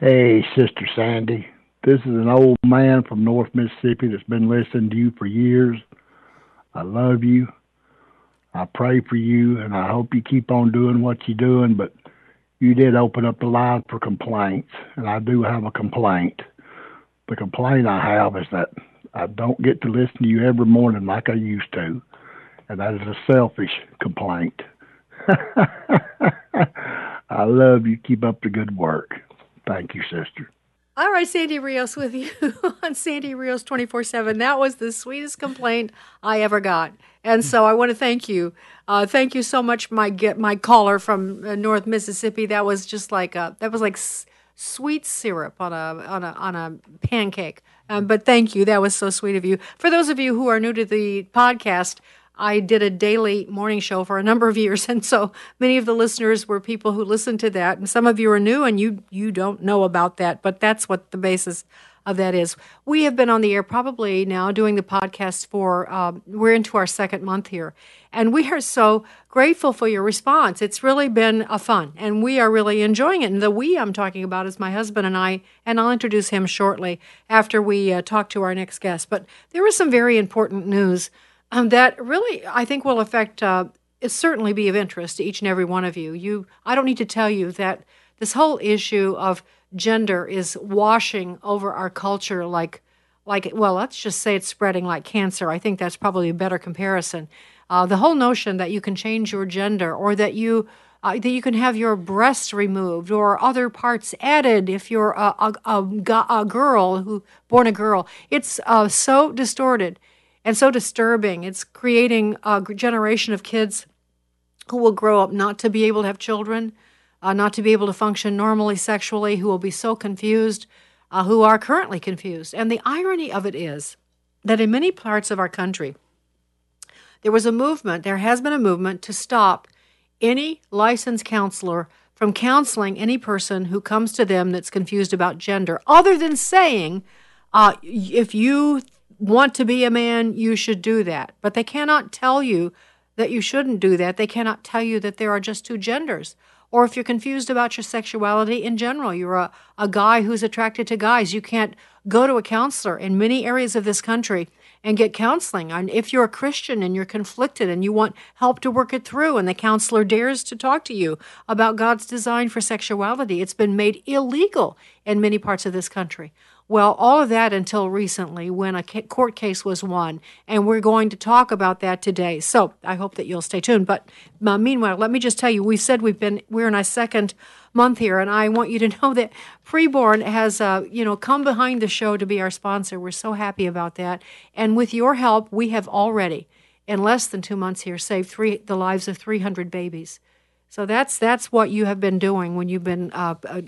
Hey, Sister Sandy. This is an old man from North Mississippi that's been listening to you for years. I love you. I pray for you, and I hope you keep on doing what you're doing, but you did open up the line for complaints, and I do have a complaint. The complaint I have is that I don't get to listen to you every morning like I used to, and that is a selfish complaint. I love you. Keep up the good work. Thank you, sister. All right, Sandy Rios with you on Sandy Rios 24/7. That was the sweetest complaint I ever got. And so I want to thank you. Thank you so much, my caller from North Mississippi. That was just like sweet syrup on a pancake. But thank you. That was so sweet of you. For those of you who are new to the podcast, I did a daily morning show for a number of years, and so many of the listeners were people who listened to that, and some of you are new and you don't know about that, but that's what the basis of that is. We have been on the air probably now doing the podcast for, we're into our second month here, and we are so grateful for your response. It's really been a fun, and we are really enjoying it, and the we I'm talking about is my husband and I, and I'll introduce him shortly after we talk to our next guest, but there is some very important news that really, I think, will affect, certainly be of interest to each and every one of you. I don't need to tell you that this whole issue of gender is washing over our culture like, let's just say it's spreading like cancer. I think that's probably a better comparison. The whole notion that you can change your gender or that you can have your breasts removed or other parts added if you're a girl who born a girl. It's so distorted. And so disturbing. It's creating a generation of kids who will grow up not to be able to have children, not to be able to function normally sexually, who will be so confused, who are currently confused. And the irony of it is that in many parts of our country, there has been a movement to stop any licensed counselor from counseling any person who comes to them that's confused about gender, other than saying, if you want to be a man, you should do that. But they cannot tell you that you shouldn't do that. They cannot tell you that there are just two genders. Or if you're confused about your sexuality in general, you're a guy who's attracted to guys. You can't go to a counselor in many areas of this country and get counseling. And if you're a Christian and you're conflicted and you want help to work it through and the counselor dares to talk to you about God's design for sexuality, it's been made illegal in many parts of this country. Well, all of that until recently when a court case was won, and we're going to talk about that today. So I hope that you'll stay tuned. But meanwhile, let me just tell you, we're in our second month here, and I want you to know that Preborn has come behind the show to be our sponsor. We're so happy about that. And with your help, we have already, in less than 2 months here, saved the lives of 300 babies. So that's what you have been doing when you've been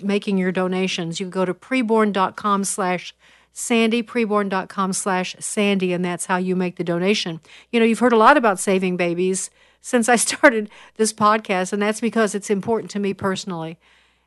making your donations. You go to preborn.com/Sandy, preborn.com/Sandy, and that's how you make the donation. You know, you've heard a lot about saving babies since I started this podcast, and that's because it's important to me personally.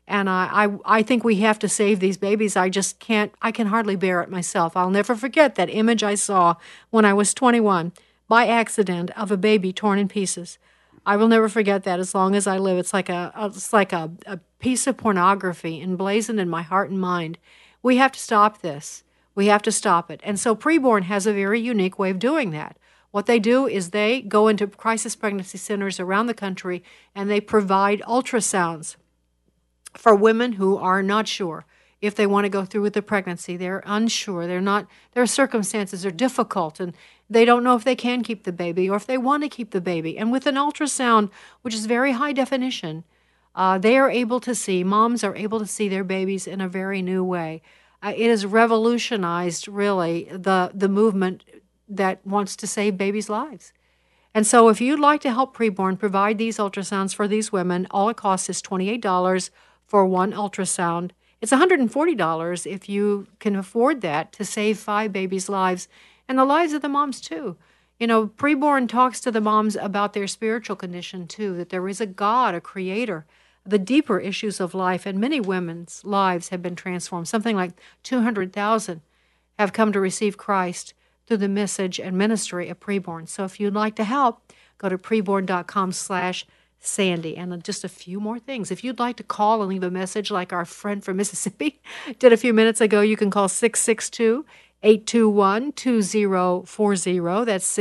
And I think we have to save these babies. I can hardly bear it myself. I'll never forget that image I saw when I was 21 by accident of a baby torn in pieces. I will never forget that as long as I live. It's like a piece of pornography emblazoned in my heart and mind. We have to stop this. We have to stop it. And so Preborn has a very unique way of doing that. What they do is they go into crisis pregnancy centers around the country, and they provide ultrasounds for women who are not sure if they want to go through with the pregnancy. They're unsure. Their circumstances are difficult, and they don't know if they can keep the baby or if they want to keep the baby. And with an ultrasound, which is very high definition, moms are able to see their babies in a very new way. It has revolutionized, really, the movement that wants to save babies' lives. And so if you'd like to help Preborn provide these ultrasounds for these women, all it costs is $28 for one ultrasound. It's $140 if you can afford that to save 5 babies' lives and the lives of the moms, too. You know, Preborn talks to the moms about their spiritual condition, too, that there is a God, a creator, the deeper issues of life, and many women's lives have been transformed. Something like 200,000 have come to receive Christ through the message and ministry of Preborn. So if you'd like to help, go to preborn.com/Sandy Sandy, and just a few more things. If you'd like to call and leave a message like our friend from Mississippi did a few minutes ago, you can call 662-821-2040. That's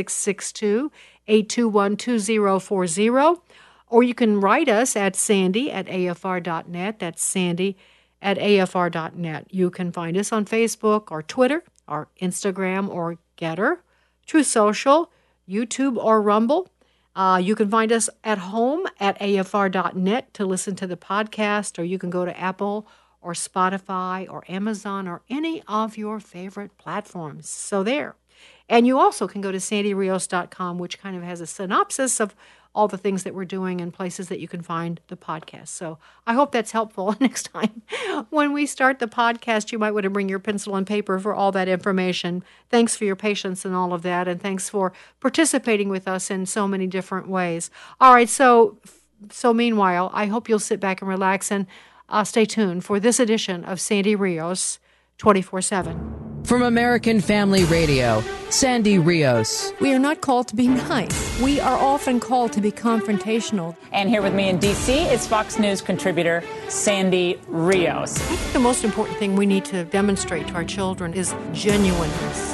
662-821-2040. Or you can write us at sandy@afr.net. That's sandy@afr.net. You can find us on Facebook or Twitter or Instagram or Getter, Truth Social, YouTube or Rumble. You can find us at home at afr.net to listen to the podcast, or you can go to Apple or Spotify or Amazon or any of your favorite platforms. So there. And you also can go to sandyrios.com, which kind of has a synopsis of all the things that we're doing and places that you can find the podcast. So I hope that's helpful. Next time when we start the podcast, you might want to bring your pencil and paper for all that information. Thanks for your patience and all of that, and thanks for participating with us in so many different ways. All right, so meanwhile, I hope you'll sit back and relax and stay tuned for this edition of Sandy Rios 24/7. From American Family Radio, Sandy Rios. We are not called to be nice. We are often called to be confrontational. And here with me in D.C. is Fox News contributor Sandy Rios. I think the most important thing we need to demonstrate to our children is genuineness,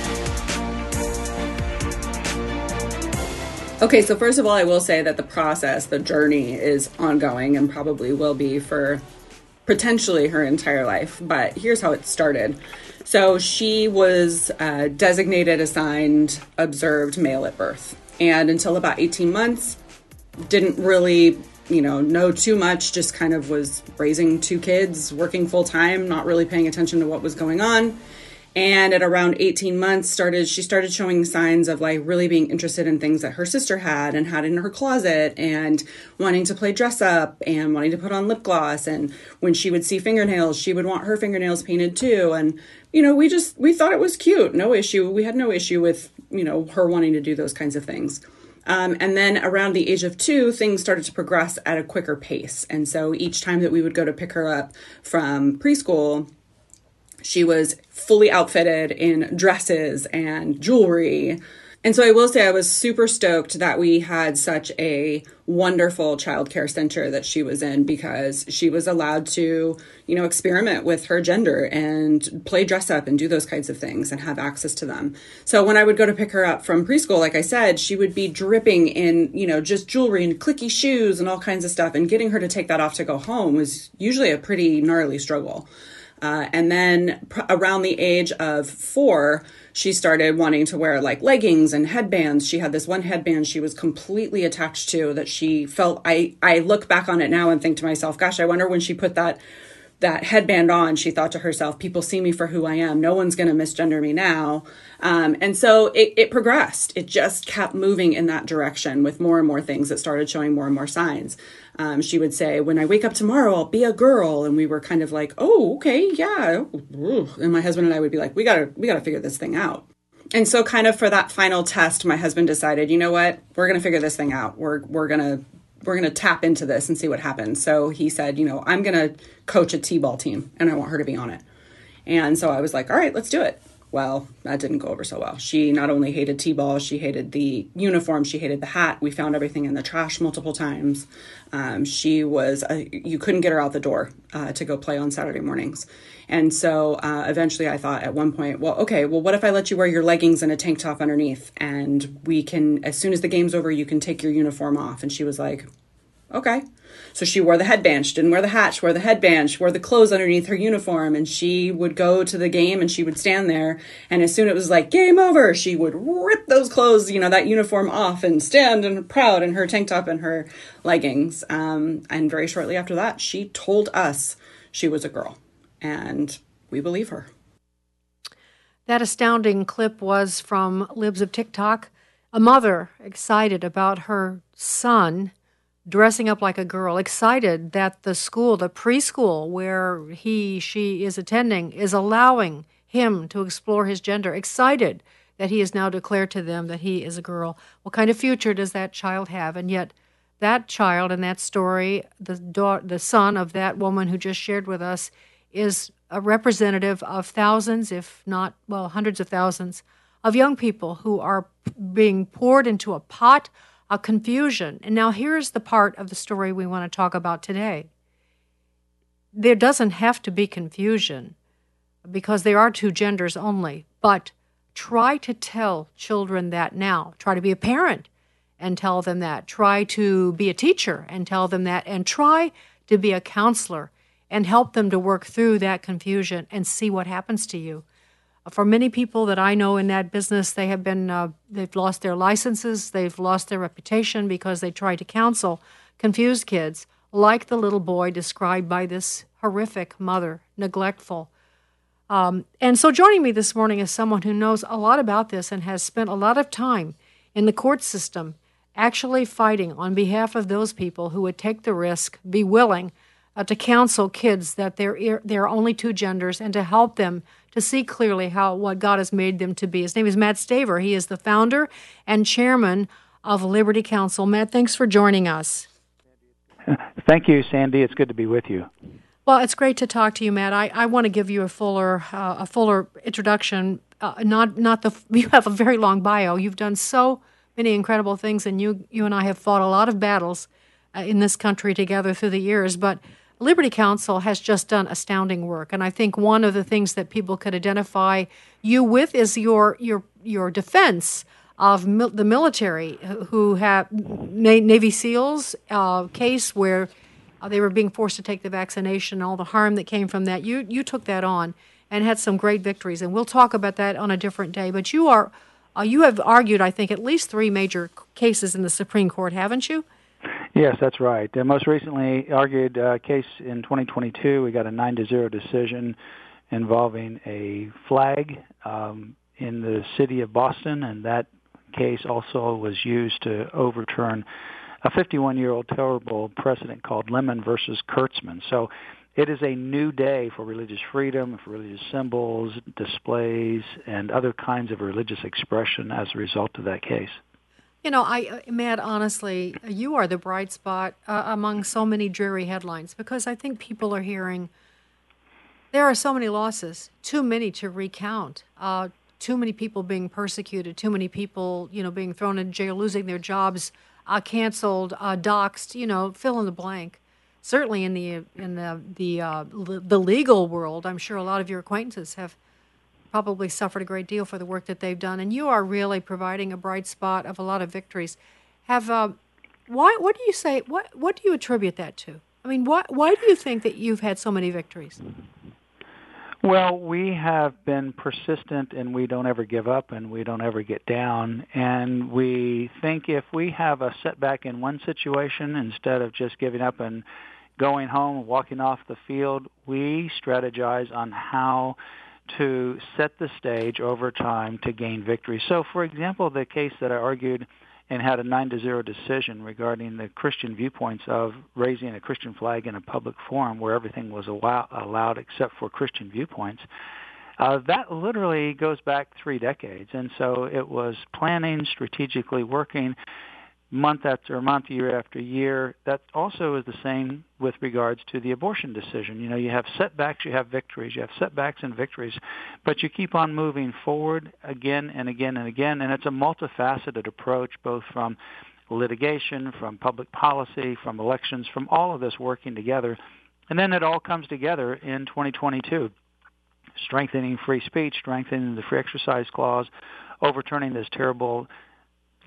Okay, so first of all, I will say that the process, the journey is ongoing and probably will be for potentially her entire life. But here's how it started. So she was designated, assigned, observed male at birth. And until about 18 months, didn't really, know too much, just kind of was raising two kids, working full time, not really paying attention to what was going on. And at around 18 months, she started showing signs of like really being interested in things that her sister had and had in her closet, and wanting to play dress up and wanting to put on lip gloss. And when she would see fingernails, she would want her fingernails painted too. And, we thought it was cute. No issue. We had no issue with, her wanting to do those kinds of things. And then around the age of 2, things started to progress at a quicker pace. And so each time that we would go to pick her up from preschool, she was fully outfitted in dresses and jewelry. And so I will say I was super stoked that we had such a wonderful childcare center that she was in, because she was allowed to, experiment with her gender and play dress up and do those kinds of things and have access to them. So when I would go to pick her up from preschool, like I said, she would be dripping in, just jewelry and clicky shoes and all kinds of stuff. And getting her to take that off to go home was usually a pretty gnarly struggle. And then around the age of 4, she started wanting to wear like leggings and headbands. She had this one headband she was completely attached to that she felt, I look back on it now and think to myself, gosh, I wonder when she put that headband on, she thought to herself, people see me for who I am. No one's going to misgender me now. And so it progressed. It just kept moving in that direction with more and more things that started showing more and more signs. She would say, when I wake up tomorrow, I'll be a girl. And we were kind of like, oh, okay, yeah. And my husband and I would be like, we gotta figure this thing out. And so kind of for that final test, my husband decided, you know what, we're going to figure this thing out. We're going to tap into this and see what happens. So he said, I'm going to coach a T-ball team and I want her to be on it. And so I was like, all right, let's do it. Well, that didn't go over so well. She not only hated T-ball, she hated the uniform, she hated the hat. We found everything in the trash multiple times. You couldn't get her out the door to go play on Saturday mornings. And so eventually I thought at one point, well, what if I let you wear your leggings and a tank top underneath? And we can, as soon as the game's over, you can take your uniform off. And she was like, okay. So she wore the headband. She didn't wear the hat. She wore the headband. She wore the clothes underneath her uniform. And she would go to the game and she would stand there. And as soon as it was like game over, she would rip those clothes, that uniform off and stand and proud in her tank top and her leggings. And very shortly after that, she told us she was a girl. And we believe her. That astounding clip was from Libs of TikTok. A mother excited about her son dressing up like a girl, excited that the school, the preschool where he, she is attending, is allowing him to explore his gender, excited that he has now declared to them that he is a girl. What kind of future does that child have? And yet that child in that story, the son of that woman who just shared with us, is a representative of thousands, if not, well, hundreds of thousands of young people who are being poured into a pot of confusion. And now here's the part of the story we want to talk about today. There doesn't have to be confusion because there are two genders only, but try to tell children that now. Try to be a parent and tell them that. Try to be a teacher and tell them that. And try to be a counselor and help them to work through that confusion and see what happens to you. For many people that I know in that business, they have been, they've lost their licenses, they've lost their reputation because they tried to counsel confused kids, like the little boy described by this horrific mother, neglectful. And so joining me this morning is someone who knows a lot about this and has spent a lot of time in the court system actually fighting on behalf of those people who would take the risk, be willing to counsel kids that there are only two genders and to help them to see clearly how what God has made them to be. His name is Matt Staver. He is the founder and chairman of Liberty Counsel. Matt, thanks for joining us. Thank you, Sandy. It's good to be with you. Well, it's great to talk to you, Matt. I want to give you a fuller introduction. You have a very long bio. You've done so many incredible things, and you and I have fought a lot of battles in this country together through the years, but Liberty Counsel has just done astounding work, and I think one of the things that people could identify you with is your defense of the military, who have Navy SEALs case where they were being forced to take the vaccination and all the harm that came from that. You took that on and had some great victories, and we'll talk about that on a different day. But you have argued, I think, at least three major cases in the Supreme Court, haven't you? Yes, that's right. And most recently argued a case in 2022. We got a 9-0 decision involving a flag in the city of Boston, and that case also was used to overturn a 51-year-old terrible precedent called Lemon v. Kurtzman. So it is a new day for religious freedom, for religious symbols, displays, and other kinds of religious expression as a result of that case. You know, Matt, honestly, you are the bright spot among so many dreary headlines, because I think people are hearing there are so many losses, too many to recount, too many people being persecuted, too many people, being thrown in jail, losing their jobs, canceled, doxed, fill in the blank. Certainly in the legal world, I'm sure a lot of your acquaintances have probably suffered a great deal for the work that they've done, and you are really providing a bright spot of a lot of victories. What do you say? What do you attribute that to? I mean, why do you think that you've had so many victories? Well, we have been persistent, and we don't ever give up, and we don't ever get down. And we think if we have a setback in one situation, instead of just giving up and going home and walking off the field, we strategize on how to set the stage over time to gain victory. So, for example, the case that I argued and had a 9-0 decision regarding the Christian viewpoints of raising a Christian flag in a public forum where everything was allowed except for Christian viewpoints, that literally goes back 3 decades. And so it was planning, strategically working, month after month, year after year. That also is the same with regards to the abortion decision. You have setbacks, you have victories, you have setbacks and victories, but you keep on moving forward again and again and again, and it's a multifaceted approach, both from litigation, from public policy, from elections, from all of this working together. And then it all comes together in 2022, strengthening free speech, strengthening the free exercise clause, overturning this terrible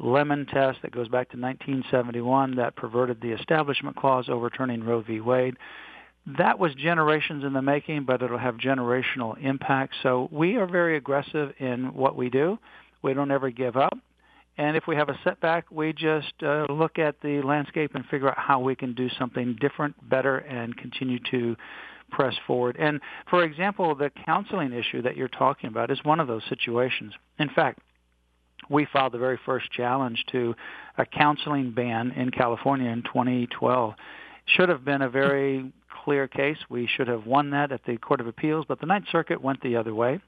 Lemon test that goes back to 1971 that perverted the Establishment Clause, overturning Roe v. Wade. That was generations in the making, but it'll have generational impact. So we are very aggressive in what we do. We don't ever give up. And if we have a setback, we just look at the landscape and figure out how we can do something different, better, and continue to press forward. And, for example, the counseling issue that you're talking about is one of those situations. In fact, we filed the very first challenge to a counseling ban in California in 2012. Should have been a very clear case. We should have won that at the Court of Appeals, but the Ninth Circuit went the other way.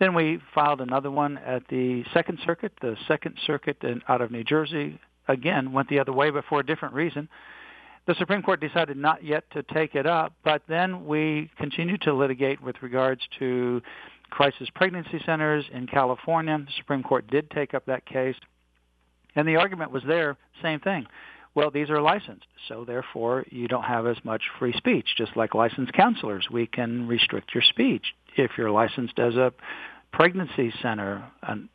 Then we filed another one at the Second Circuit. The Second Circuit out of New Jersey, again, went the other way, but for a different reason. The Supreme Court decided not yet to take it up, but then we continued to litigate with regards to crisis pregnancy centers in California. The Supreme Court did take up that case, and the argument was there, same thing. Well, these are licensed, so therefore you don't have as much free speech, just like licensed counselors. We can restrict your speech. If you're licensed as a pregnancy center, an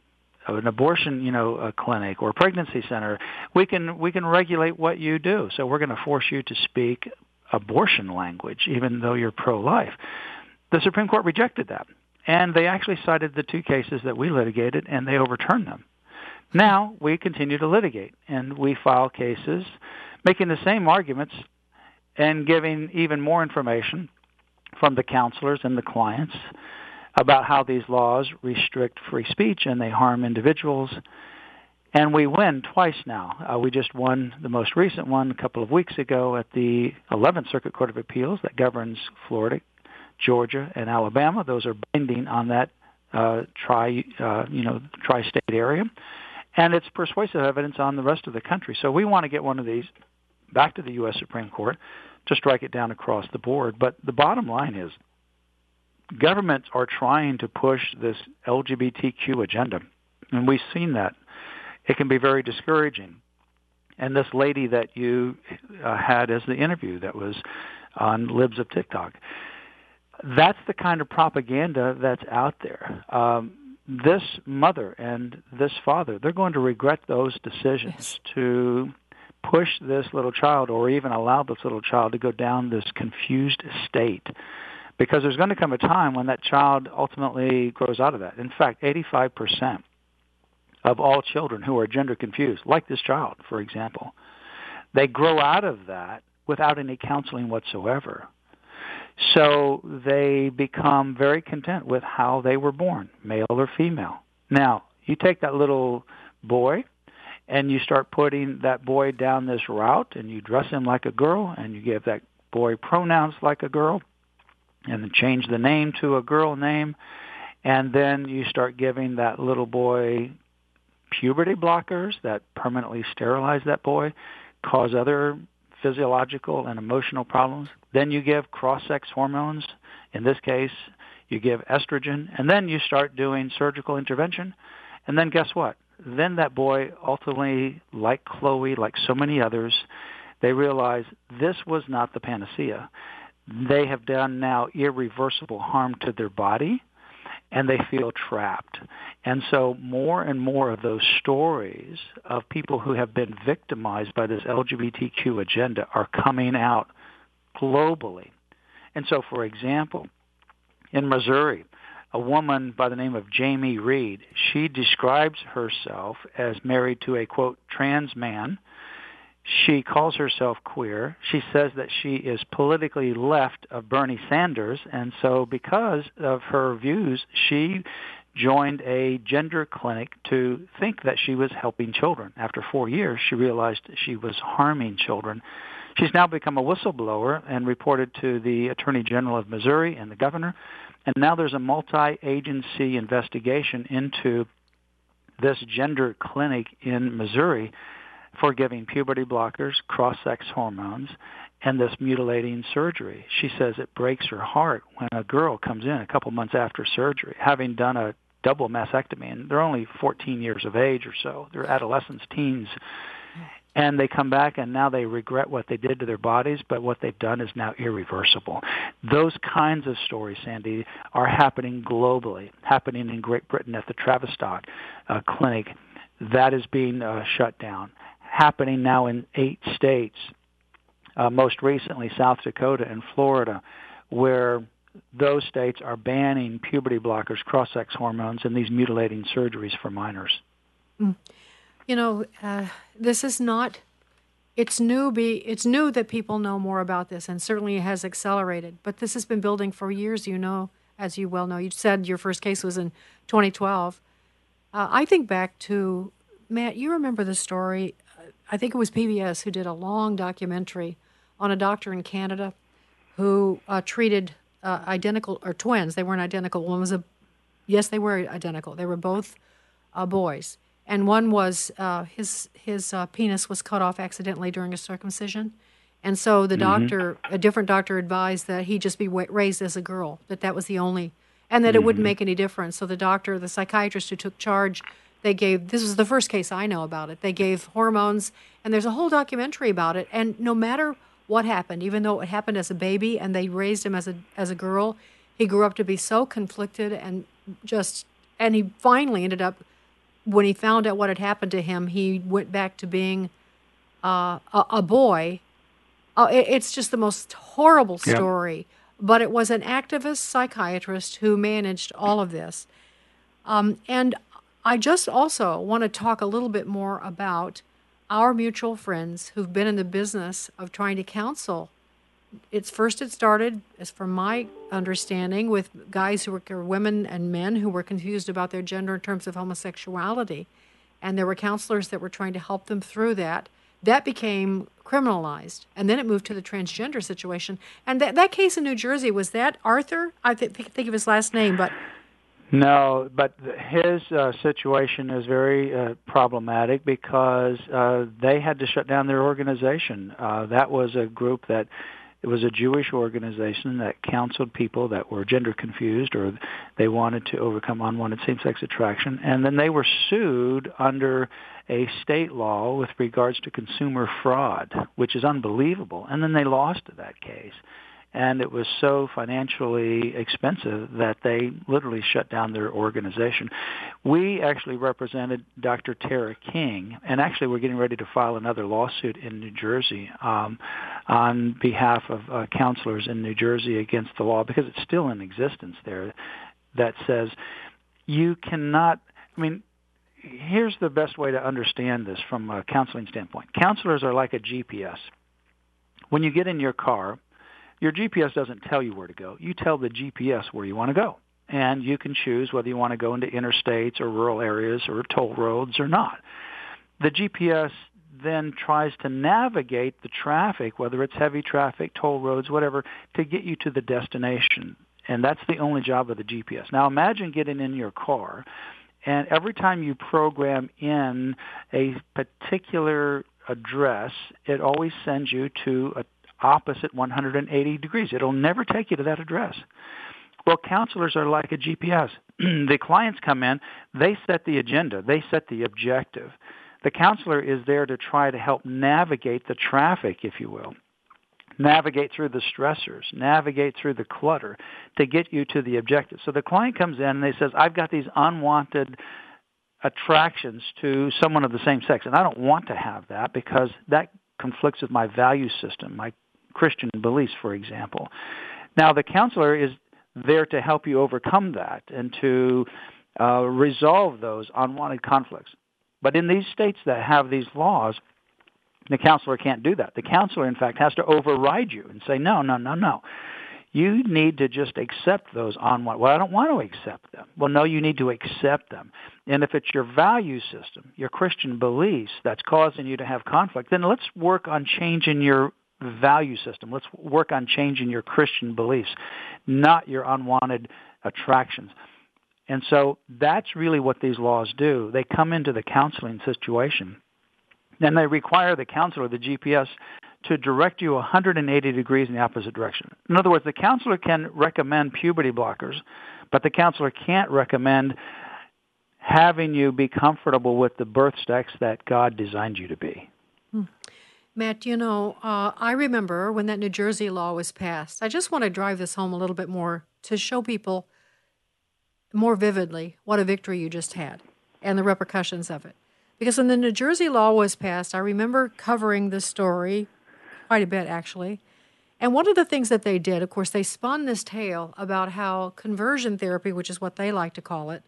abortion, a clinic or a pregnancy center, we can regulate what you do. So we're going to force you to speak abortion language, even though you're pro-life. The Supreme Court rejected that, and they actually cited the two cases that we litigated, and they overturned them. Now we continue to litigate, and we file cases making the same arguments and giving even more information from the counselors and the clients about how these laws restrict free speech and they harm individuals. And we win twice now. We just won the most recent one a couple of weeks ago at the 11th Circuit Court of Appeals that governs Florida, Georgia, and Alabama. Those are binding on that tri-state area. And it's persuasive evidence on the rest of the country. So we want to get one of these back to the U.S. Supreme Court to strike it down across the board. But the bottom line is governments are trying to push this LGBTQ agenda, and we've seen that. It can be very discouraging. And this lady that you had as the interview that was on Libs of TikTok, that's the kind of propaganda that's out there. This mother and this father, they're going to regret those decisions to push this little child or even allow this little child to go down this confused state, because there's going to come a time when that child ultimately grows out of that. In fact, 85% of all children who are gender confused, like this child, for example, they grow out of that without any counseling whatsoever. So they become very content with how they were born, male or female. Now, you take that little boy, and you start putting that boy down this route, and you dress him like a girl, and you give that boy pronouns like a girl, and then change the name to a girl name, and then you start giving that little boy puberty blockers that permanently sterilize that boy, cause other physiological and emotional problems. Then you give cross-sex hormones. In this case, you give estrogen, and then you start doing surgical intervention, and then guess what? Then that boy ultimately, like Chloe, like so many others, they realize this was not the panacea. They have done now irreversible harm to their body, and they feel trapped. And so more and more of those stories of people who have been victimized by this LGBTQ agenda are coming out globally. And so, for example, in Missouri, a woman by the name of Jamie Reed, she describes herself as married to a, quote, trans man. She calls herself queer. She says that she is politically left of Bernie Sanders, and so because of her views, she joined a gender clinic to think that she was helping children. After 4 years, she realized she was harming children. She's now become a whistleblower and reported to the Attorney General of Missouri and the governor. And now there's a multi-agency investigation into this gender clinic in Missouri for giving puberty blockers, cross-sex hormones, and this mutilating surgery. She says it breaks her heart when a girl comes in a couple months after surgery, having done a double mastectomy, and they're only 14 years of age or so. They're adolescents, teens. And they come back, and now they regret what they did to their bodies, but what they've done is now irreversible. Those kinds of stories, Sandy, are happening globally, happening in Great Britain at the Tavistock clinic. That is being shut down, happening now in 8 states, most recently South Dakota and Florida, where those states are banning puberty blockers, cross-sex hormones, and these mutilating surgeries for minors. Mm. You know, this is not, it's new that people know more about this, and certainly it has accelerated. But this has been building for years, as you well know. You said your first case was in 2012. I think back to, Matt, you remember the story, I think it was PBS who did a long documentary on a doctor in Canada who treated identical, or twins, they weren't identical, one was a, yes, they were identical, they were both boys, and one was, his penis was cut off accidentally during a circumcision, and so the doctor, a different doctor advised that he just be raised as a girl, that was the only, and that it wouldn't make any difference. So the doctor, the psychiatrist who took charge, they gave, this was the first case I know about it, they gave hormones, and there's a whole documentary about it, and no matter what happened, even though it happened as a baby and they raised him as a girl, he grew up to be so conflicted and just, and he finally ended up, when he found out what had happened to him, he went back to being a boy. It's just the most horrible story. Yep. But it was an activist psychiatrist who managed all of this. And I just also want to talk a little bit more about our mutual friends who've been in the business of trying to counsel. It started, as from my understanding, with guys who were women and men who were confused about their gender in terms of homosexuality. And there were counselors that were trying to help them through that. That became criminalized, and then it moved to the transgender situation. And that case in New Jersey, was that Arthur? I think of his last name, but no. But his situation is very problematic because they had to shut down their organization. That was a group that it was a Jewish organization that counseled people that were gender confused or they wanted to overcome unwanted same-sex attraction, and then they were sued under a state law with regards to consumer fraud, which is unbelievable. And then they lost that case. And it was so financially expensive that they literally shut down their organization. We actually represented Dr. Tara King, and actually we're getting ready to file another lawsuit in New Jersey on behalf of counselors in New Jersey against the law, because it's still in existence there, that says you cannot, I mean, here's the best way to understand this from a counseling standpoint. Counselors are like a GPS. When you get in your car, your GPS doesn't tell you where to go. You tell the GPS where you want to go, and you can choose whether you want to go into interstates or rural areas or toll roads or not. The GPS then tries to navigate the traffic, whether it's heavy traffic, toll roads, whatever, to get you to the destination, and that's the only job of the GPS. Now, imagine getting in your car, and every time you program in a particular address, it always sends you to a opposite 180 degrees. It'll never take you to that address. Well, counselors are like a GPS. The clients come in, they set the agenda, they set the objective. The counselor is there to try to help navigate the traffic, if you will, navigate through the stressors, navigate through the clutter to get you to the objective. So the client comes in and they says, I've got these unwanted attractions to someone of the same sex, and I don't want to have that because that conflicts with my value system, my Christian beliefs, for example. Now, the counselor is there to help you overcome that and to resolve those unwanted conflicts. But in these states that have these laws, the counselor can't do that. The counselor, in fact, has to override you and say, no. You need to just accept those unwanted. Well, I don't want to accept them. Well, no, you need to accept them. And if it's your value system, your Christian beliefs that's causing you to have conflict, then let's work on changing your value system. Let's work on changing your Christian beliefs, not your unwanted attractions. And so that's really what these laws do. They come into the counseling situation, and they require the counselor, the GPS, to direct you 180 degrees in the opposite direction. In other words, the counselor can recommend puberty blockers, but the counselor can't recommend having you be comfortable with the birth sex that God designed you to be. Matt, you know, I remember when that New Jersey law was passed. I just want to drive this home a little bit more to show people more vividly what a victory you just had and the repercussions of it. Because when the New Jersey law was passed, I remember covering the story quite a bit, actually. And one of the things that they did, of course, they spun this tale about how conversion therapy, which is what they like to call it,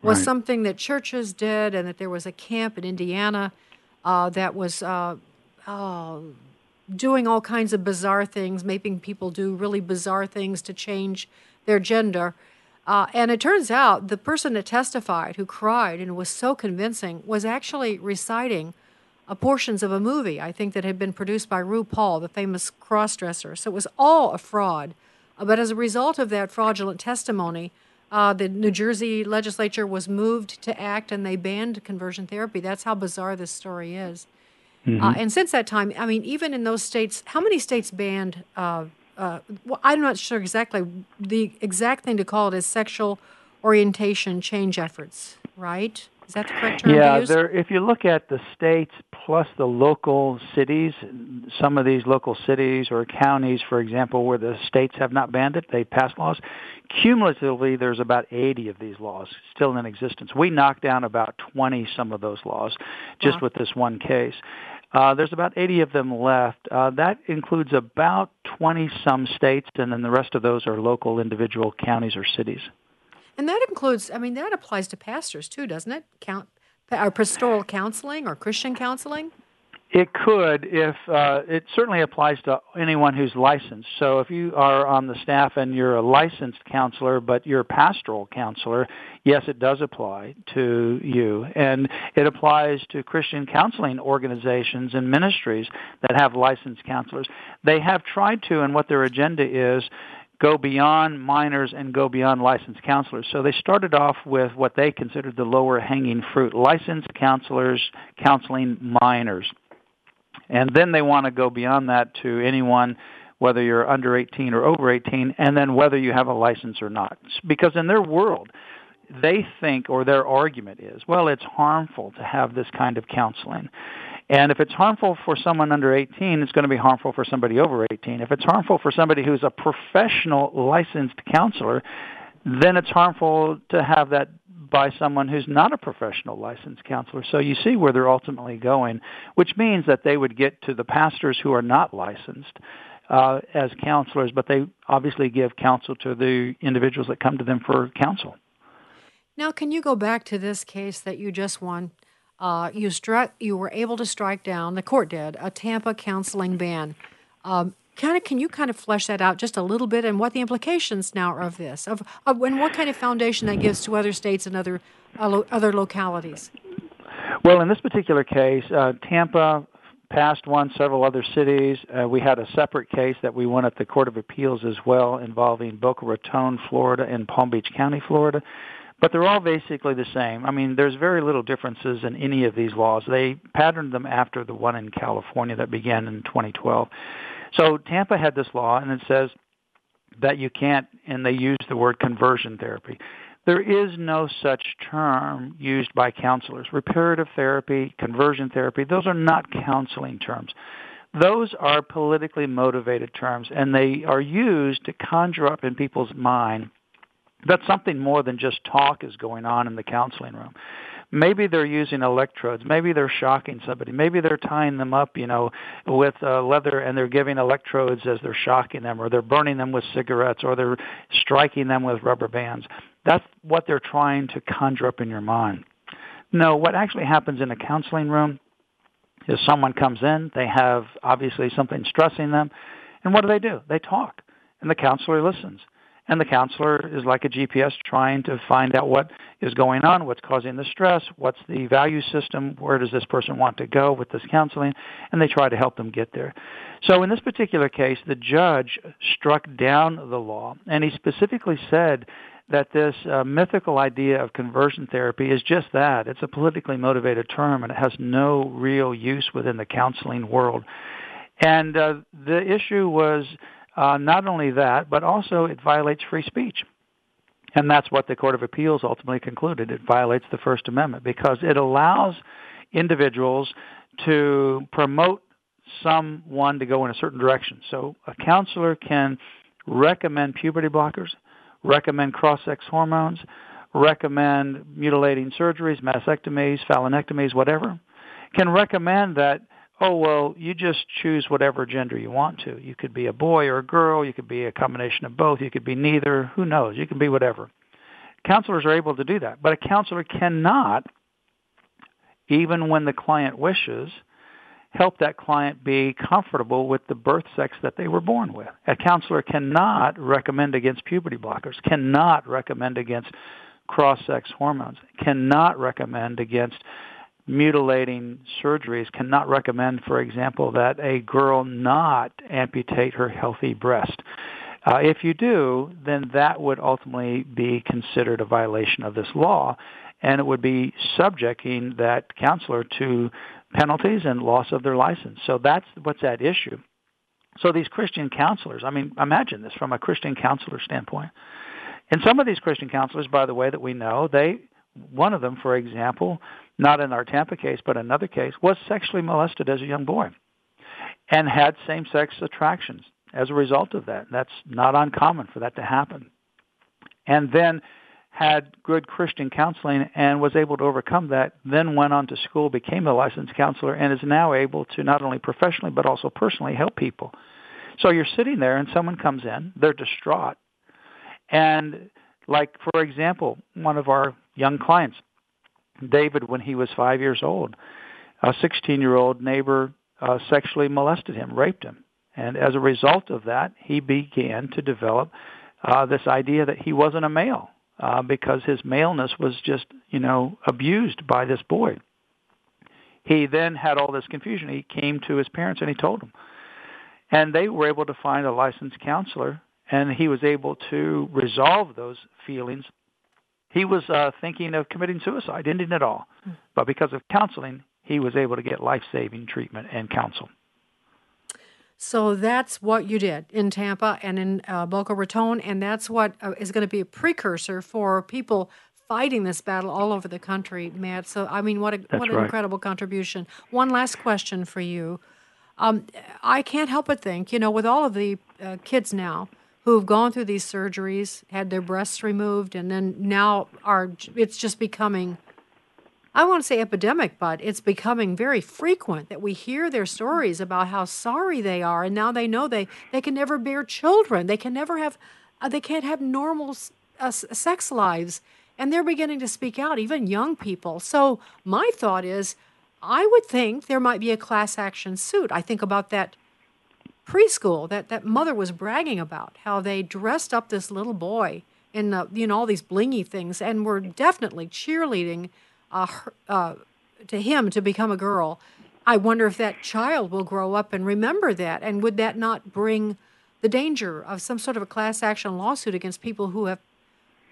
was right, something that churches did, and that there was a camp in Indiana that was doing all kinds of bizarre things, making people do really bizarre things to change their gender. And it turns out the person that testified, who cried and was so convincing, was actually reciting portions of a movie, I think, that had been produced by RuPaul, the famous cross-dresser. So it was all a fraud. But as a result of that fraudulent testimony, the New Jersey legislature was moved to act, and they banned conversion therapy. That's how bizarre this story is. Mm-hmm. And since that time, I mean, even in those states, how many states banned, well, I'm not sure exactly, the exact thing to call it is sexual orientation change efforts, right? Is that the correct term to use? Yeah, if you look at the states plus the local cities, some of these local cities or counties, for example, where the states have not banned it, they passed laws. Cumulatively, there's about 80 of these laws still in existence. We knocked down about 20 some of those laws just with this one case. There's about 80 of them left. That includes about 20-some states, and then the rest of those are local individual counties or cities. And that includes, I mean, that applies to pastors too, doesn't it? Or pastoral counseling or Christian counseling? It could, if it certainly applies to anyone who's licensed. So if you are on the staff and you're a licensed counselor, but you're a pastoral counselor, yes, it does apply to you. And it applies to Christian counseling organizations and ministries that have licensed counselors. They have tried to, and what their agenda is, go beyond minors and go beyond licensed counselors. So they started off with what they considered the lower-hanging fruit, licensed counselors counseling minors. And then they want to go beyond that to anyone, whether you're under 18 or over 18, and then whether you have a license or not. Because in their world, they think, or their argument is, well, it's harmful to have this kind of counseling. And if it's harmful for someone under 18, it's going to be harmful for somebody over 18. If it's harmful for somebody who's a professional licensed counselor, then it's harmful to have that by someone who's not a professional licensed counselor. So you see where they're ultimately going, which means that they would get to the pastors who are not licensed as counselors, but they obviously give counsel to the individuals that come to them for counsel. Now, can you go back to this case that you just won? You were able to strike down, the court did, a Tampa counseling ban. Can you kind of flesh that out just a little bit, and what the implications now are of this, and what kind of foundation that gives to other states and other localities? Well, in this particular case, Tampa passed one, several other cities. We had a separate case that we won at the Court of Appeals as well, involving Boca Raton, Florida, and Palm Beach County, Florida. But they're all basically the same. I mean, there's very little differences in any of these laws. They patterned them after the one in California that began in 2012. So Tampa had this law, and it says that you can't, and they use the word conversion therapy. There is no such term used by counselors. Reparative therapy, conversion therapy, those are not counseling terms. Those are politically motivated terms, and they are used to conjure up in people's mind that something more than just talk is going on in the counseling room. Maybe they're using electrodes. Maybe they're shocking somebody. Maybe they're tying them up, with leather, and they're giving electrodes as they're shocking them, or they're burning them with cigarettes, or they're striking them with rubber bands. That's what they're trying to conjure up in your mind. No, what actually happens in a counseling room is someone comes in. They have obviously something stressing them. And what do? They talk, and the counselor listens. And the counselor is like a GPS trying to find out what is going on, what's causing the stress, what's the value system, where does this person want to go with this counseling, and they try to help them get there. So in this particular case, the judge struck down the law, and he specifically said that this mythical idea of conversion therapy is just that. It's a politically motivated term, and it has no real use within the counseling world. And the issue was not only that, but also it violates free speech. And that's what the Court of Appeals ultimately concluded. It violates the First Amendment because it allows individuals to promote someone to go in a certain direction. So a counselor can recommend puberty blockers, recommend cross-sex hormones, recommend mutilating surgeries, mastectomies, phallopectomies, whatever, can recommend that, oh, well, you just choose whatever gender you want to. You could be a boy or a girl. You could be a combination of both. You could be neither. Who knows? You can be whatever. Counselors are able to do that. But a counselor cannot, even when the client wishes, help that client be comfortable with the birth sex that they were born with. A counselor cannot recommend against puberty blockers, cannot recommend against cross-sex hormones, cannot recommend against mutilating surgeries, cannot recommend, for example, that a girl not amputate her healthy breast. If you do, then that would ultimately be considered a violation of this law, and it would be subjecting that counselor to penalties and loss of their license. So that's what's at issue. So these Christian counselors, I mean, imagine this from a Christian counselor standpoint. And some of these Christian counselors, by the way, that we know, one of them, for example, not in our Tampa case, but another case, was sexually molested as a young boy and had same-sex attractions as a result of that. That's not uncommon for that to happen. And then had good Christian counseling and was able to overcome that, then went on to school, became a licensed counselor, and is now able to not only professionally but also personally help people. So you're sitting there and someone comes in, they're distraught. And like, for example, one of our young clients, David, when he was 5 years old, a 16-year-old neighbor sexually molested him, raped him. And as a result of that, he began to develop this idea that he wasn't a male because his maleness was just, abused by this boy. He then had all this confusion. He came to his parents and he told them. And they were able to find a licensed counselor, and he was able to resolve those feelings. He was thinking of committing suicide, ending it all. But because of counseling, he was able to get life-saving treatment and counsel. So that's what you did in Tampa and in Boca Raton, and that's what is going to be a precursor for people fighting this battle all over the country, Matt. So, I mean, what an incredible contribution. One last question for you. I can't help but think, with all of the kids now, who've gone through these surgeries, had their breasts removed, and then now it's just becoming, I won't say epidemic, but it's becoming very frequent that we hear their stories about how sorry they are, and now they know they can never bear children. They can never have, they can't have normal sex lives, and they're beginning to speak out, even young people. So my thought is, I would think there might be a class action suit. I think about that preschool that mother was bragging about, how they dressed up this little boy in all these blingy things and were definitely cheerleading to him to become a girl. I wonder if that child will grow up and remember that, and would that not bring the danger of some sort of a class action lawsuit against people who have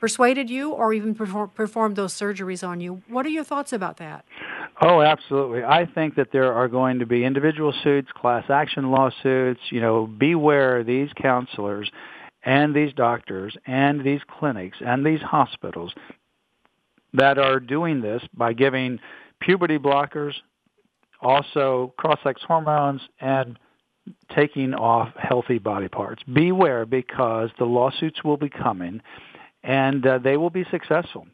persuaded you or even performed those surgeries on you? What are your thoughts about that? Oh, absolutely. I think that there are going to be individual suits, class action lawsuits. Beware these counselors and these doctors and these clinics and these hospitals that are doing this by giving puberty blockers, also cross-sex hormones, and taking off healthy body parts. Beware, because the lawsuits will be coming, and they will be successful.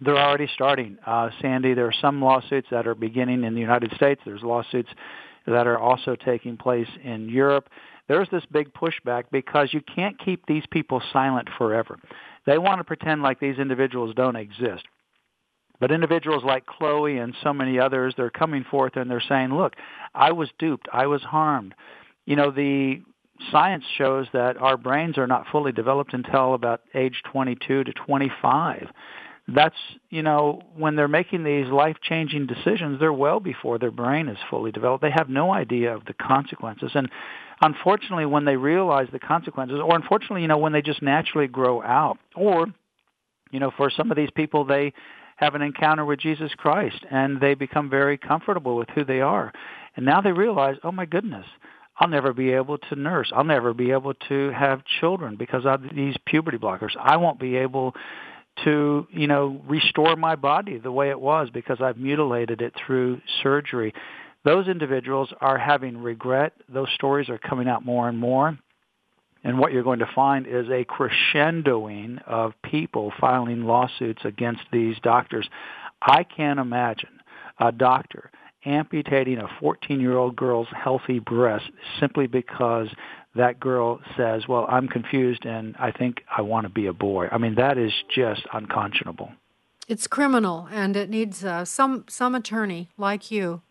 They're already starting, Sandy. There are some lawsuits that are beginning in the United States. There's lawsuits that are also taking place in Europe. There's this big pushback because you can't keep these people silent forever. They want to pretend like these individuals don't exist. But individuals like Chloe and so many others, they're coming forth and they're saying, look, I was duped. I was harmed. The science shows that our brains are not fully developed until about age 22 to 25. That's, when they're making these life-changing decisions, they're well before their brain is fully developed. They have no idea of the consequences. And unfortunately, when they realize the consequences, or unfortunately, when they just naturally grow out, or, for some of these people, they have an encounter with Jesus Christ, and they become very comfortable with who they are. And now they realize, oh, my goodness, I'll never be able to nurse. I'll never be able to have children because of these puberty blockers. I won't be able to, restore my body the way it was because I've mutilated it through surgery. Those individuals are having regret. Those stories are coming out more and more. And what you're going to find is a crescendoing of people filing lawsuits against these doctors. I can't imagine a doctor amputating a 14-year-old girl's healthy breast simply because that girl says, well, I'm confused and I think I want to be a boy. I mean, that is just unconscionable. It's criminal, and it needs some attorney like you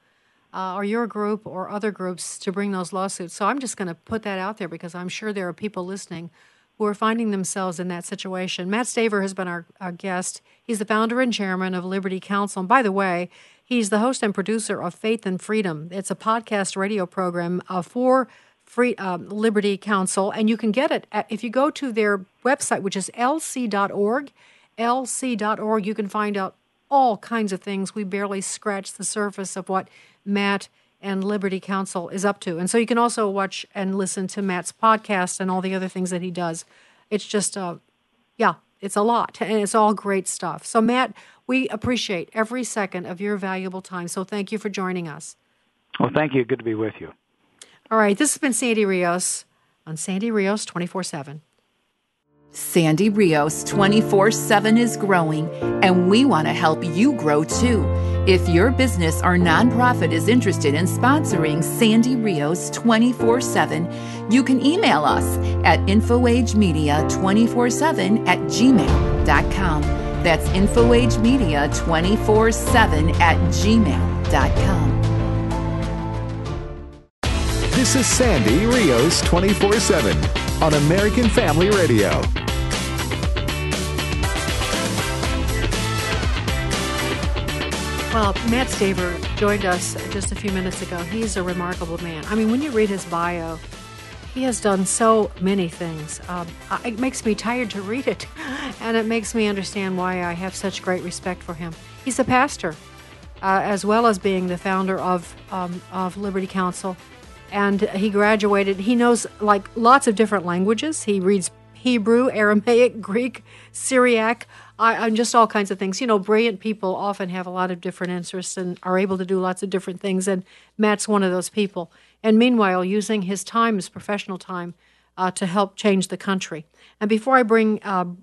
or your group or other groups to bring those lawsuits. So I'm just going to put that out there because I'm sure there are people listening who are finding themselves in that situation. Matt Staver has been our guest. He's the founder and chairman of Liberty Counsel. And by the way, he's the host and producer of Faith and Freedom. It's a podcast radio program for Liberty Counsel. And you can get it if you go to their website, which is lc.org. lc.org, you can find out all kinds of things. We barely scratch the surface of what Matt and Liberty Counsel is up to. And so you can also watch and listen to Matt's podcast and all the other things that he does. It's just, it's a lot, and it's all great stuff. So, Matt, we appreciate every second of your valuable time, so thank you for joining us. Well, thank you. Good to be with you. All right, this has been Sandy Rios on Sandy Rios 24/7. Sandy Rios 24/7 is growing, and we want to help you grow too. If your business or nonprofit is interested in sponsoring Sandy Rios 24/7, you can email us at infoagemedia247@gmail.com. That's infoagemedia247@gmail.com. This is Sandy Rios 24/7 on American Family Radio. Well, Matt Staver joined us just a few minutes ago. He's a remarkable man. I mean, when you read his bio, he has done so many things. It makes me tired to read it, and it makes me understand why I have such great respect for him. He's a pastor, as well as being the founder of Liberty Counsel, and he graduated. He knows like lots of different languages. He reads Hebrew, Aramaic, Greek, Syriac, and just all kinds of things. You know, brilliant people often have a lot of different interests and are able to do lots of different things, and Matt's one of those people. And meanwhile, using his time, his professional time, to help change the country. And before I bring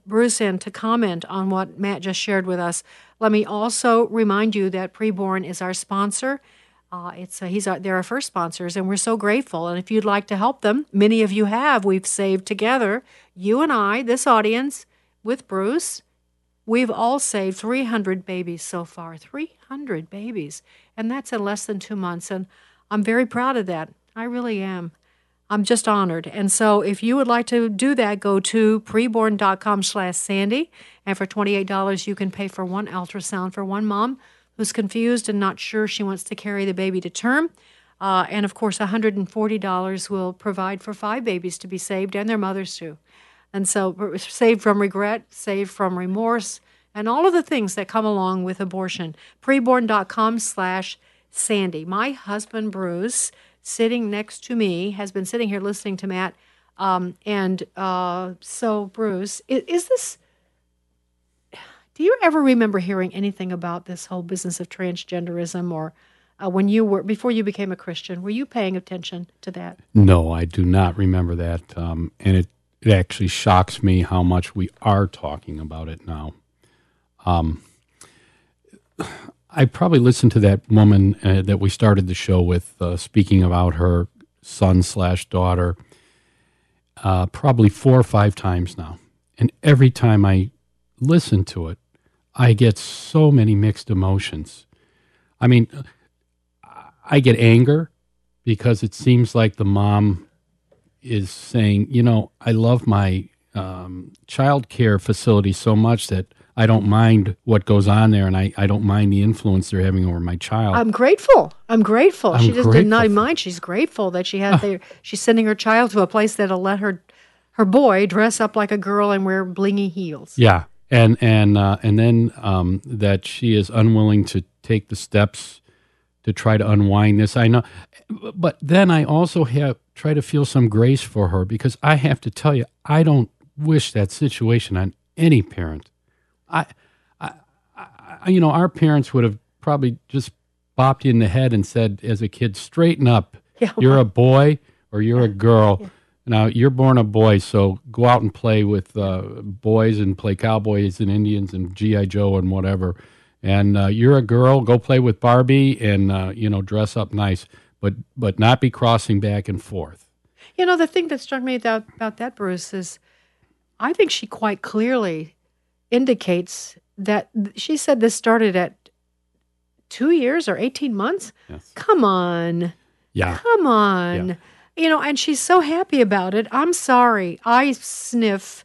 Bruce in to comment on what Matt just shared with us, let me also remind you that Preborn is our sponsor. They're our first sponsors, and we're so grateful. And if you'd like to help them, many of you have. We've saved together, you and I, this audience, with Bruce. We've all saved 300 babies so far, 300 babies. And that's in less than 2 months. And I'm very proud of that. I really am. I'm just honored. And so if you would like to do that, go to preborn.com/Sandy. And for $28, you can pay for one ultrasound for one mom who's confused and not sure she wants to carry the baby to term. And, of course, $140 will provide for 5 babies to be saved and their mothers too. And so saved from regret, saved from remorse, and all of the things that come along with abortion. Preborn.com/Sandy. My husband, Bruce, sitting next to me, has been sitting here listening to Matt. So, Bruce, is this... Do you ever remember hearing anything about this whole business of transgenderism, or when you were before you became a Christian? Were you paying attention to that? No, I do not remember that, and it actually shocks me how much we are talking about it now. I probably listened to that woman that we started the show with speaking about her son/daughter probably 4 or 5 times now, and every time I listen to it, I get so many mixed emotions. I mean, I get anger because it seems like the mom is saying, you know, I love my child care facility so much that I don't mind what goes on there, and I don't mind the influence they're having over my child. I'm grateful. She just did not mind. She's grateful that she had she's sending her child to a place that'll let her boy dress up like a girl and wear blingy heels. Yeah. And then that she is unwilling to take the steps to try to unwind this. I know, but then I also try to feel some grace for her, because I have to tell you, I don't wish that situation on any parent. I our parents would have probably just bopped you in the head and said, as a kid, straighten up. Yeah. You're a boy or you're a girl. Yeah. Now, you're born a boy, so go out and play with boys and play cowboys and Indians and G.I. Joe and whatever. And you're a girl, go play with Barbie and, dress up nice, but not be crossing back and forth. You know, the thing that struck me about that, Bruce, is I think she quite clearly indicates that she said this started at 2 years or 18 months? Yes. Come on. Yeah. Come on. Yeah. You know, and she's so happy about it. I'm sorry. I sniff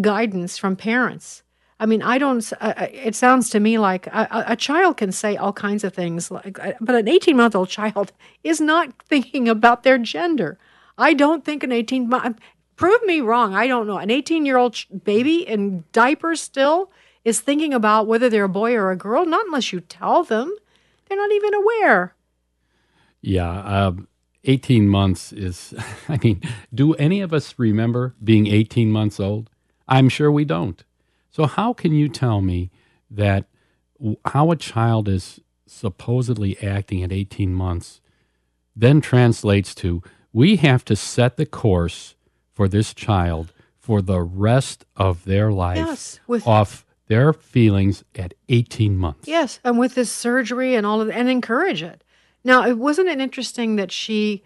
guidance from parents. I mean, I don't, it sounds to me like a child can say all kinds of things, like, but an 18-month-old child is not thinking about their gender. I don't think an 18-month, prove me wrong, I don't know. An 18-year-old baby in diapers still is thinking about whether they're a boy or a girl, not unless you tell them. They're not even aware. Yeah, 18 months is, I mean, do any of us remember being 18 months old? I'm sure we don't. So how can you tell me that how a child is supposedly acting at 18 months then translates to, we have to set the course for this child for the rest of their life off their feelings at 18 months. Yes, and with this surgery and all of that, and encourage it. Now, it wasn't it interesting that she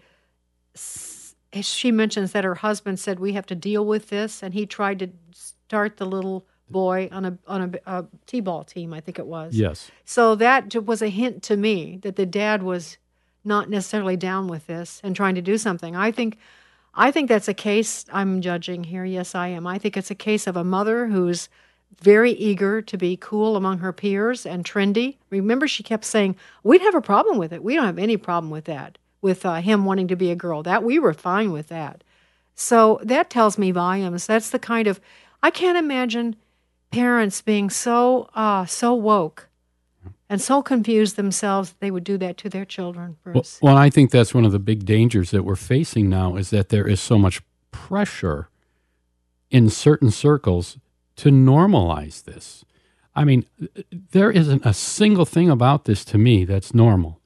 mentions that her husband said, we have to deal with this, and he tried to start the little boy on a t-ball team, I think it was. Yes. So that was a hint to me that the dad was not necessarily down with this and trying to do something. I think that's a case, I'm judging here, yes I am. I think it's a case of a mother who's very eager to be cool among her peers and trendy. Remember, she kept saying, we'd have a problem with it. We don't have any problem with that, with him wanting to be a girl. That we were fine with that. So that tells me volumes. That's the kind of, I can't imagine parents being so woke and so confused themselves that they would do that to their children, Bruce. Well, I think that's one of the big dangers that we're facing now is that there is so much pressure in certain circles to normalize this. I mean, there isn't a single thing about this to me that's normal.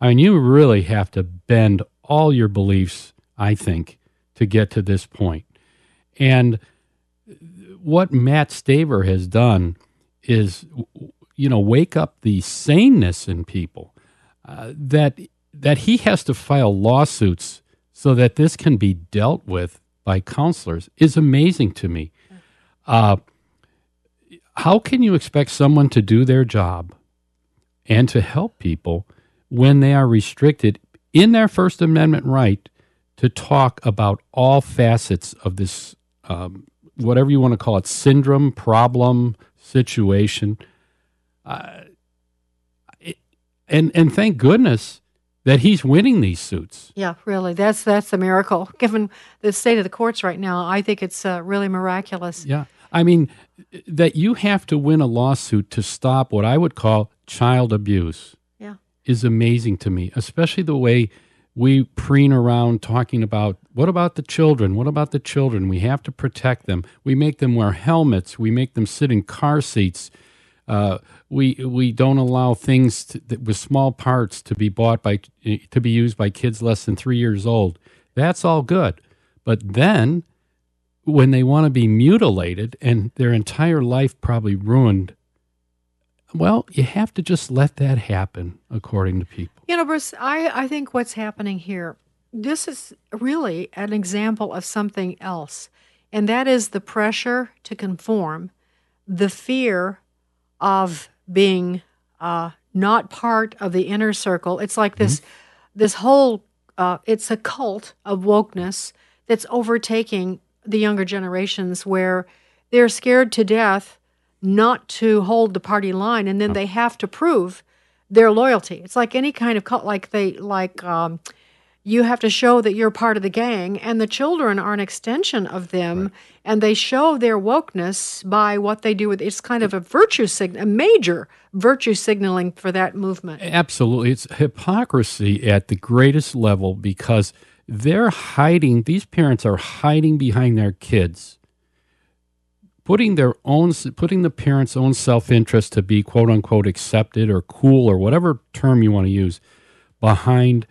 I mean, you really have to bend all your beliefs, I think, to get to this point. And what Matt Staver has done is, you know, wake up the saneness in people that he has to file lawsuits so that this can be dealt with by counselors is amazing to me. How can you expect someone to do their job and to help people when they are restricted in their First Amendment right to talk about all facets of this, whatever you want to call it, syndrome, problem, situation? And thank goodness that he's winning these suits. Yeah, really, that's a miracle. Given the state of the courts right now, I think it's really miraculous. Yeah, I mean, that you have to win a lawsuit to stop what I would call child abuse is amazing to me, especially the way we preen around talking about, what about the children? What about the children? We have to protect them. We make them wear helmets. We make them sit in car seats. We don't allow things with small parts to be used by kids less than 3 years old. That's all good. But then when they want to be mutilated and their entire life probably ruined, well, you have to just let that happen, according to people. You know, Bruce, I think what's happening here, this is really an example of something else, and that is the pressure to conform, the fear of being not part of the inner circle. It's like this whole, it's a cult of wokeness that's overtaking the younger generations where they're scared to death not to hold the party line, and then they have to prove their loyalty. It's like any kind of cult, you have to show that you're part of the gang, and the children are an extension of them, right. And they show their wokeness by what they do with it's kind of a virtue signal, a major virtue signaling for that movement. Absolutely. It's hypocrisy at the greatest level because these parents are hiding behind their kids, putting the parents' own self-interest to be quote-unquote accepted or cool or whatever term you want to use behind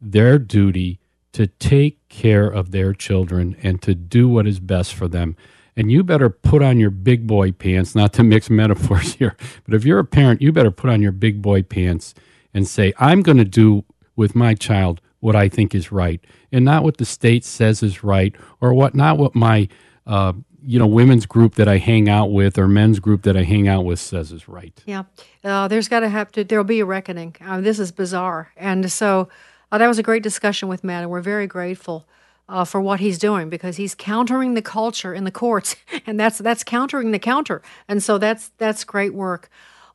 their duty to take care of their children and to do what is best for them. And you better put on your big boy pants, not to mix metaphors here, but if you're a parent, you better put on your big boy pants and say, I'm going to do with my child what I think is right and not what the state says is right or not what my you know, women's group that I hang out with or men's group that I hang out with says is right. Yeah. There'll be a reckoning. This is bizarre. And so that was a great discussion with Matt, and we're very grateful for what he's doing, because he's countering the culture in the courts, and that's countering the counter. And so that's great work.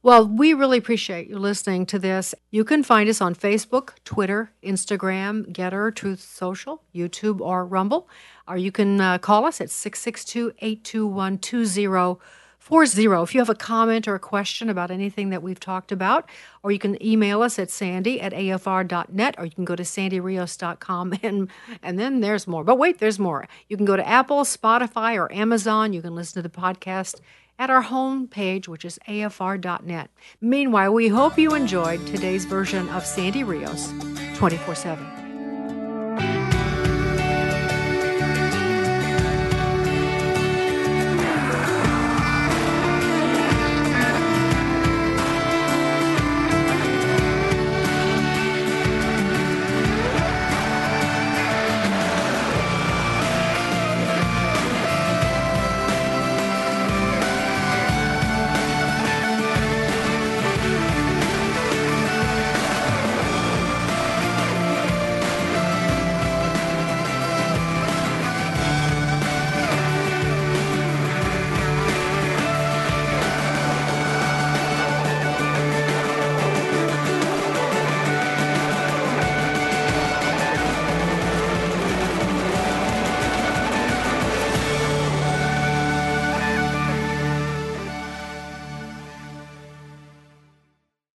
Well, we really appreciate you listening to this. You can find us on Facebook, Twitter, Instagram, Getter, Truth Social, YouTube, or Rumble. Or you can call us at 662-821-2040 if you have a comment or a question about anything that we've talked about. Or you can email us at sandy@afr.net, or you can go to sandyrios.com, and then there's more. But wait, there's more. You can go to Apple, Spotify, or Amazon. You can listen to the podcast at our homepage, which is afr.net. Meanwhile, we hope you enjoyed today's version of Sandy Rios 24/7.